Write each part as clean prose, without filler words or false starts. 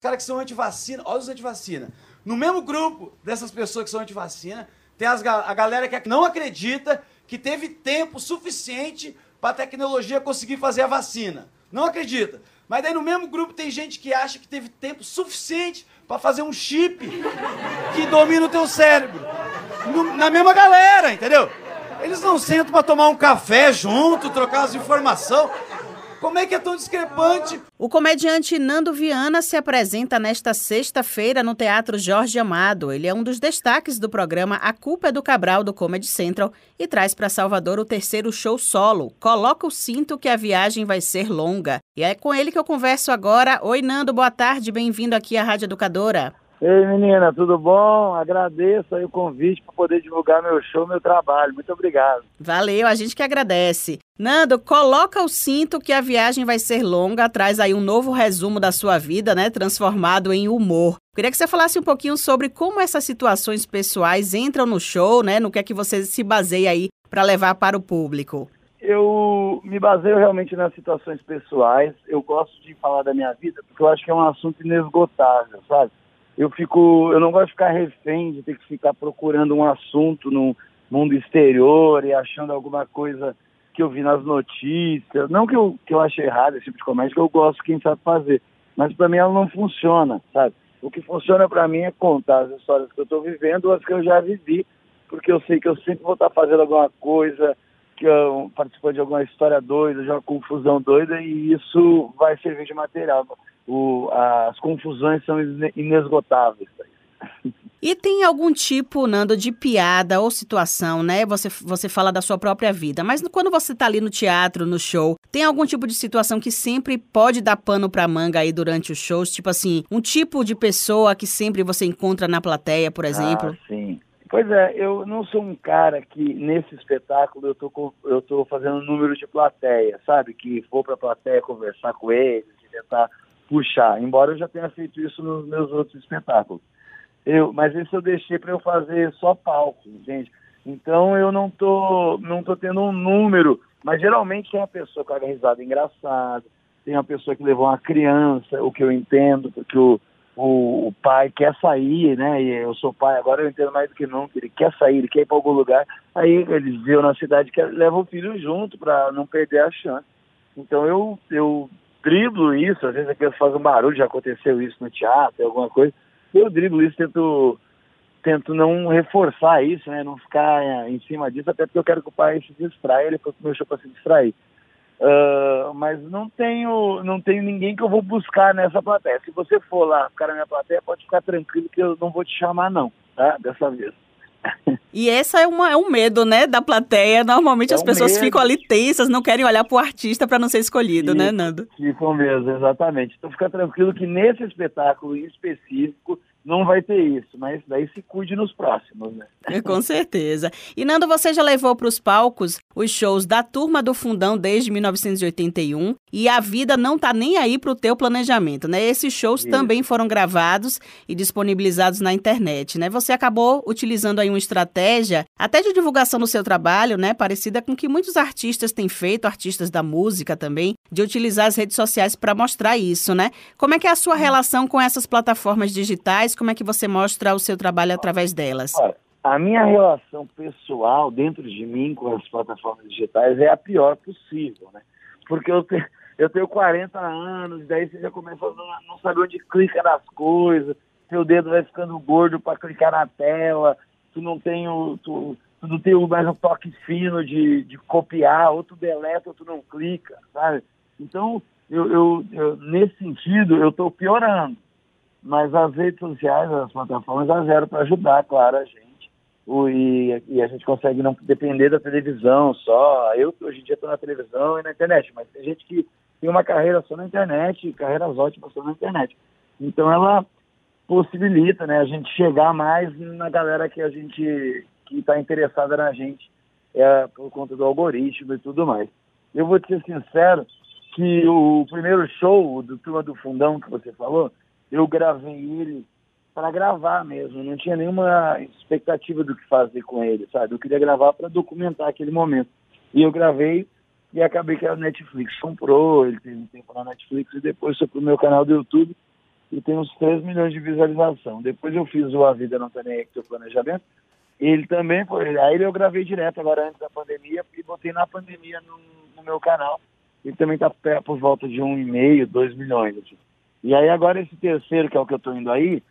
Cara que são antivacina, olha os antivacina. No mesmo grupo dessas pessoas que são antivacina, tem a galera que não acredita que teve tempo suficiente para a tecnologia conseguir fazer a vacina. Não acredita. Mas daí no mesmo grupo tem gente que acha que teve tempo suficiente para fazer um chip que domina o teu cérebro. Na mesma galera, entendeu? Eles não sentam para tomar um café junto, trocar as informações. Como é que é tão discrepante? O comediante Nando Viana se apresenta nesta sexta-feira no Teatro Jorge Amado. Ele é um dos destaques do programa A Culpa é do Cabral, do Comedy Central, e traz para Salvador o terceiro show solo, Coloca o Cinto que a Viagem vai ser Longa. E é com ele que eu converso agora. Oi, Nando, boa tarde, bem-vindo aqui à Rádio Educadora. Ei, menina, tudo bom? Agradeço aí o convite para poder divulgar meu show, meu trabalho. Muito obrigado. Valeu, a gente que agradece. Nando, Coloca o Cinto que a Viagem vai ser Longa. Traz aí um novo resumo da sua vida, né? Transformado em humor. Queria que você falasse um pouquinho sobre como essas situações pessoais entram no show, né? No que é que você se baseia aí para levar para o público. Eu me baseio realmente nas situações pessoais. Eu gosto de falar da minha vida porque eu acho que é um assunto inesgotável, sabe? Eu não gosto de ficar refém de ter que ficar procurando um assunto no mundo exterior e achando alguma coisa que eu vi nas notícias. Não que eu ache errado esse tipo de comédia, que eu gosto, quem sabe fazer. Mas para mim ela não funciona, sabe? O que funciona para mim é contar as histórias que eu estou vivendo ou as que eu já vivi, porque eu sei que eu sempre vou estar fazendo alguma coisa, que eu participando de alguma história doida, de uma confusão doida, e isso vai servir de material. As confusões são inesgotáveis. E tem algum tipo, Nando, de piada ou situação, né? Você fala da sua própria vida, mas quando você tá ali no teatro, no show, tem algum tipo de situação que sempre pode dar pano pra manga aí durante os shows? Tipo assim, um tipo de pessoa que sempre você encontra na plateia, por exemplo? Ah, sim. Pois é, eu não sou um cara que, nesse espetáculo, eu tô fazendo número de plateia, sabe? Que vou pra plateia conversar com eles, tentar puxar, embora eu já tenha feito isso nos meus outros espetáculos. Mas isso eu deixei para eu fazer só palco, gente. Então eu não tô tendo um número, mas geralmente tem uma pessoa com a risada engraçada, tem uma pessoa que levou uma criança, o que eu entendo, porque o pai quer sair, né? E eu sou pai, agora eu entendo mais do que nunca, ele quer sair, ele quer ir para algum lugar, aí ele veio na cidade, leva o filho junto para não perder a chance. Então eu driblo isso, às vezes aqui faz um barulho, já aconteceu isso no teatro, alguma coisa, eu driblo isso, tento não reforçar isso, né, não ficar em cima disso, até porque eu quero que o pai se distraia, ele foi pro meu show para se distrair. Mas não tenho ninguém que eu vou buscar nessa plateia. Se você for lá ficar na minha plateia, pode ficar tranquilo que eu não vou te chamar não, tá, dessa vez. E essa é um medo, né, da plateia. Normalmente as pessoas ficam ali tensas, não querem olhar pro artista para não ser escolhido, né, Nando? Ficam mesmo, exatamente. Então fica tranquilo que nesse espetáculo em específico não vai ter isso, mas daí se cuide nos próximos, né? Com certeza. E Nando, você já levou para os palcos os shows da Turma do Fundão desde 1981 e a vida não tá nem aí pro teu planejamento, né? Esses shows também foram gravados e disponibilizados na internet, né? Você acabou utilizando aí uma estratégia até de divulgação do seu trabalho, né? Parecida com o que muitos artistas têm feito, artistas da música também, de utilizar as redes sociais para mostrar isso, né? Como é que é a sua relação com essas plataformas digitais? Como é que você mostra o seu trabalho através delas? Olha, a minha relação pessoal dentro de mim com as plataformas digitais é a pior possível, né? Porque eu tenho 40 anos, daí você já começa a não saber onde clica nas coisas, seu dedo vai ficando gordo para clicar na tela, tu não tem mais um toque fino de copiar, ou tu deleta ou tu não clica, sabe? Então, nesse sentido, eu estou piorando. Mas as redes sociais, as plataformas, elas vieram para ajudar, claro, a gente. E a gente consegue não depender da televisão só. Eu, hoje em dia, estou na televisão e na internet, mas tem gente que tem uma carreira só na internet, carreiras ótimas só na internet. Então, ela possibilita, né, a gente chegar mais na galera que está interessada na gente, por conta do algoritmo e tudo mais. Eu vou te ser sincero que o primeiro show do Turma do Fundão que você falou, eu gravei ele para gravar mesmo, não tinha nenhuma expectativa do que fazer com ele, sabe? Eu queria gravar para documentar aquele momento. E eu gravei e acabei que a Netflix comprou, ele teve um tempo na Netflix e depois foi pro meu canal do YouTube. e tem uns 3 milhões de visualização. Depois eu fiz o A Vida Não Tá Nem Aí, que tem o planejamento. Ele também foi... Aí eu gravei direto agora antes da pandemia e botei na pandemia no meu canal. Ele também tá por volta de 1,5, 2 milhões. Assim. E aí agora esse terceiro, que é o que eu tô indo aí,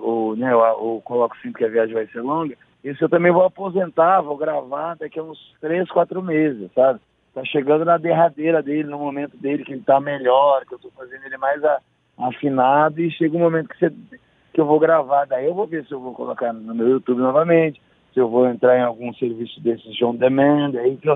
o Coloca o Cinto que a Viagem vai ser Longa, isso eu também vou aposentar, vou gravar daqui a uns 3-4 meses, sabe? Tá chegando na derradeira dele, no momento dele que ele tá melhor, que eu tô fazendo ele mais afinado, e chega um momento que eu vou gravar, daí eu vou ver se eu vou colocar no meu YouTube novamente, se eu vou entrar em algum serviço desses de on demand, aí que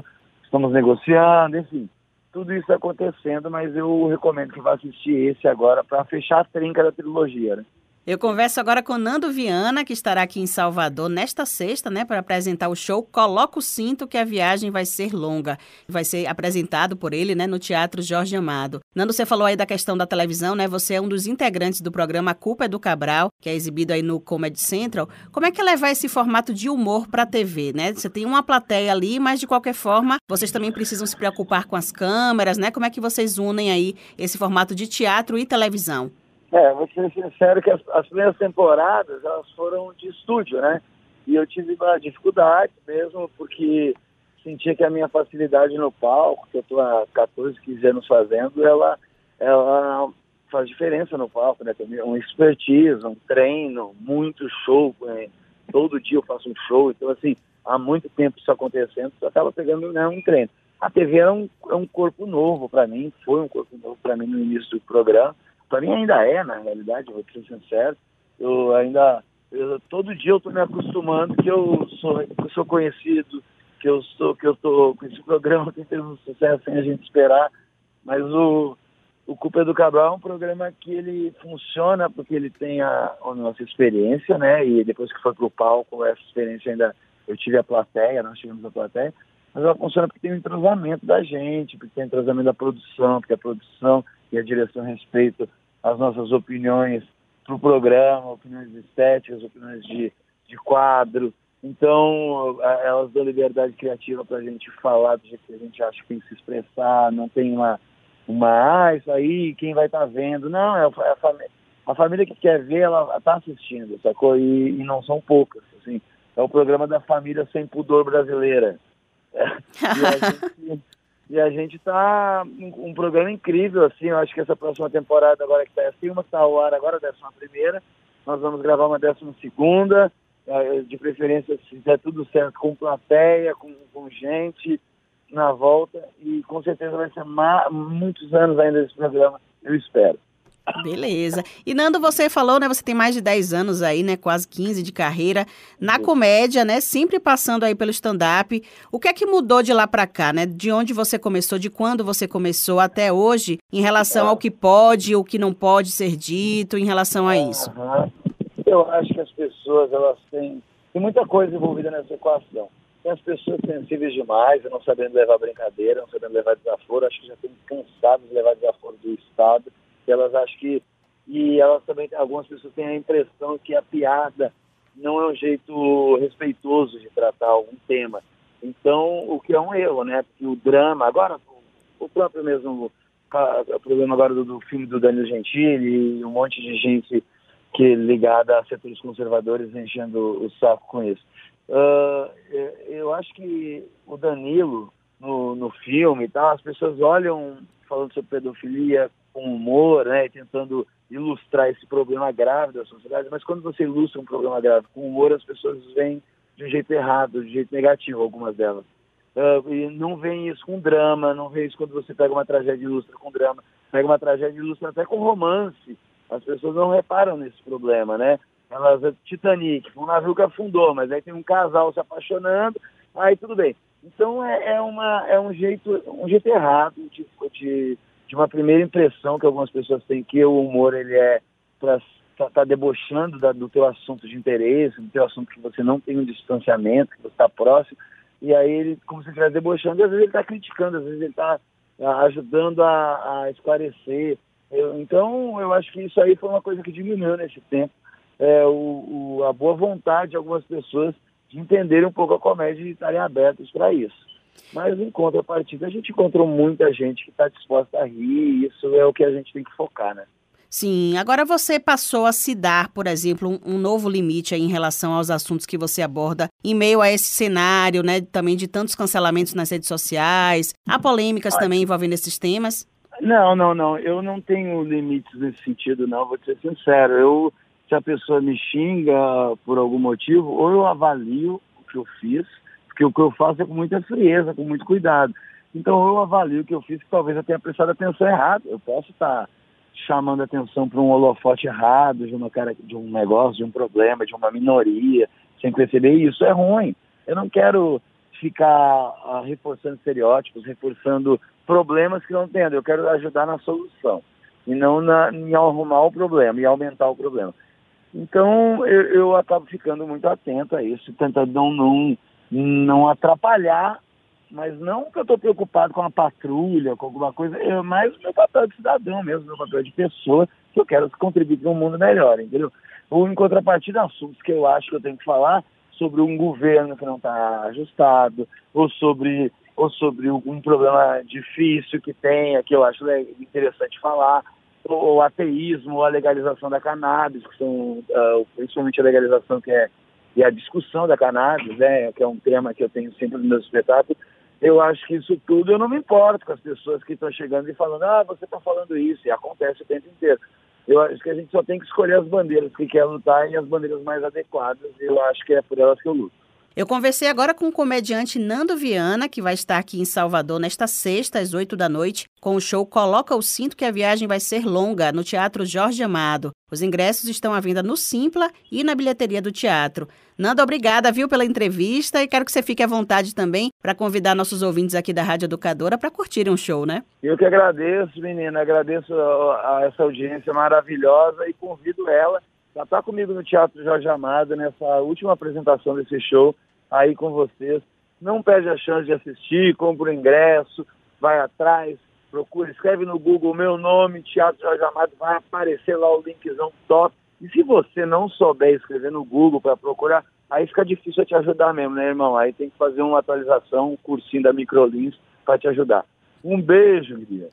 estamos negociando, enfim, tudo isso acontecendo, mas eu recomendo que vá assistir esse agora para fechar a trinca da trilogia, né? Eu converso agora com Nando Viana, que estará aqui em Salvador nesta sexta, né, para apresentar o show Coloca o Cinto que a Viagem vai ser Longa. Vai ser apresentado por ele, né, no Teatro Jorge Amado. Nando, você falou aí da questão da televisão, né? Você é um dos integrantes do programa A Culpa é do Cabral, que é exibido aí no Comedy Central. Como é que é levar esse formato de humor para a TV, né? Você tem uma plateia ali, mas de qualquer forma, vocês também precisam se preocupar com as câmeras, né? Como é que vocês unem aí esse formato de teatro e televisão? Vou ser sincero que as primeiras temporadas, elas foram de estúdio, né? E eu tive uma dificuldade mesmo, porque sentia que a minha facilidade no palco, que eu tô há 14, 15 anos fazendo, ela faz diferença no palco, né? Tem um expertise, um treino, muito show, né? Todo dia eu faço um show, então assim, há muito tempo isso acontecendo, só acaba pegando, né, um treino. A TV é um corpo novo para mim, foi um corpo novo para mim no início do programa. Para mim ainda é, na realidade, vou ser sincero, todo dia eu estou me acostumando que eu sou conhecido, que eu estou com esse programa que fez um sucesso sem a gente esperar, mas o Culpa é do Cabral é um programa que ele funciona porque ele tem a nossa experiência, né, e depois que foi pro palco, essa experiência ainda, eu tive a plateia, nós tivemos a plateia, mas ela funciona porque tem um entrosamento da gente, porque tem um entrosamento da produção, porque a produção... e a direção respeita as nossas opiniões para o programa, opiniões estéticas, opiniões de quadro. Então, elas dão liberdade criativa para a gente falar do jeito que a gente acha que tem que se expressar, não tem isso aí, quem vai estar vendo. Não, a família que quer ver, ela está assistindo, sacou? E não são poucas, assim. É o programa da família sem pudor brasileira. E a gente tá um programa incrível, assim, eu acho que essa próxima temporada agora que tá assim, uma que tá ao ar agora, 11ª, nós vamos gravar uma 12ª, de preferência se der tudo certo, com plateia, com gente na volta, e com certeza vai ser muitos anos ainda desse programa, eu espero. Beleza. E Nando, você falou, né, você tem mais de 10 anos aí, né, quase 15 de carreira na comédia, né, sempre passando aí pelo stand-up. O que é que mudou de lá pra cá, né, de onde você começou, de quando você começou até hoje, em relação ao que pode, o que não pode ser dito, em relação a isso? Eu acho que as pessoas, elas têm... Tem muita coisa envolvida nessa equação. Tem as pessoas sensíveis demais, não sabendo levar brincadeira, não sabendo levar desaforo, acho que já temos cansado de levar desaforo do Estado. Elas acham que... E elas também... Algumas pessoas têm a impressão que a piada não é um jeito respeitoso de tratar algum tema. Então, o que é um erro, né? Porque o drama... Agora, o próprio mesmo... O problema agora do filme do Danilo Gentili e um monte de gente que ligada a setores conservadores enchendo o saco com isso. Eu acho que o Danilo, no filme e tal, as pessoas olham falando sobre pedofilia... com humor, né, tentando ilustrar esse problema grave da sociedade, mas quando você ilustra um problema grave com humor, as pessoas veem de um jeito errado, de um jeito negativo, algumas delas. E não veem isso com drama, não veem isso quando você pega uma tragédia e ilustra com drama, pega uma tragédia e ilustra até com romance. As pessoas não reparam nesse problema, né? Elas, Titanic, um navio que afundou, mas aí tem um casal se apaixonando, aí tudo bem. Então é um jeito errado de uma primeira impressão que algumas pessoas têm que o humor ele é para tá debochando do teu assunto de interesse, do teu assunto que você não tem um distanciamento, que você está próximo, e aí ele, como se estivesse debochando, e às vezes ele está criticando, às vezes ele está ajudando a esclarecer. Então, eu acho que isso aí foi uma coisa que diminuiu nesse tempo, a boa vontade de algumas pessoas de entenderem um pouco a comédia e estarem abertas para isso. Mas, em contrapartida, a gente encontrou muita gente que está disposta a rir, e isso é o que a gente tem que focar, né? Sim, agora você passou a se dar, por exemplo, um novo limite aí em relação aos assuntos que você aborda em meio a esse cenário, né, também de tantos cancelamentos nas redes sociais, há polêmicas também envolvendo esses temas? Não, eu não tenho limites nesse sentido, não, vou ser sincero, se a pessoa me xinga por algum motivo, ou eu avalio o que eu fiz, porque o que eu faço é com muita frieza, com muito cuidado, então eu avalio o que eu fiz, que talvez eu tenha prestado atenção errada, eu posso estar chamando atenção para um holofote errado, de um negócio, de um problema, de uma minoria, sem perceber, isso é ruim. Eu não quero ficar reforçando estereótipos, reforçando problemas que não tenho. Eu quero ajudar na solução, e não em arrumar o problema, e aumentar o problema. Então, eu acabo ficando muito atento a isso, tentando não atrapalhar, mas não que eu estou preocupado com uma patrulha, com alguma coisa, é mais o meu papel de cidadão mesmo, meu papel de pessoa, que eu quero contribuir para um mundo melhor, entendeu? Ou, em contrapartida, assuntos que eu acho que eu tenho que falar sobre um governo que não está ajustado, ou sobre um problema difícil que tenha, que eu acho interessante falar, ou ateísmo, ou a legalização da cannabis, que são, principalmente a legalização e a discussão da cannabis, né, que é um tema que eu tenho sempre no meu espetáculo. Eu acho que isso tudo, eu não me importo com as pessoas que estão chegando e falando, você está falando isso, e acontece o tempo inteiro. Eu acho que a gente só tem que escolher as bandeiras que quer lutar e as bandeiras mais adequadas, eu acho que é por elas que eu luto. Eu conversei agora com o comediante Nando Viana, que vai estar aqui em Salvador nesta sexta, às 20h, com o show Coloca o Cinto que a Viagem vai ser Longa, no Teatro Jorge Amado. Os ingressos estão à venda no Simpla e na bilheteria do teatro. Nando, obrigada, viu, pela entrevista, e quero que você fique à vontade também para convidar nossos ouvintes aqui da Rádio Educadora para curtirem um show, né? Eu que agradeço, menina, agradeço a essa audiência maravilhosa e convido ela a estar comigo no Teatro Jorge Amado nessa última apresentação desse show aí com vocês. Não perde a chance de assistir, compra o ingresso, vai atrás, procura, escreve no Google meu nome, Teatro Jorge Amado, vai aparecer lá o linkzão top. E se você não souber escrever no Google para procurar, aí fica difícil te ajudar mesmo, né, irmão? Aí tem que fazer uma atualização, um cursinho da Microlins para te ajudar. Um beijo, Guilherme.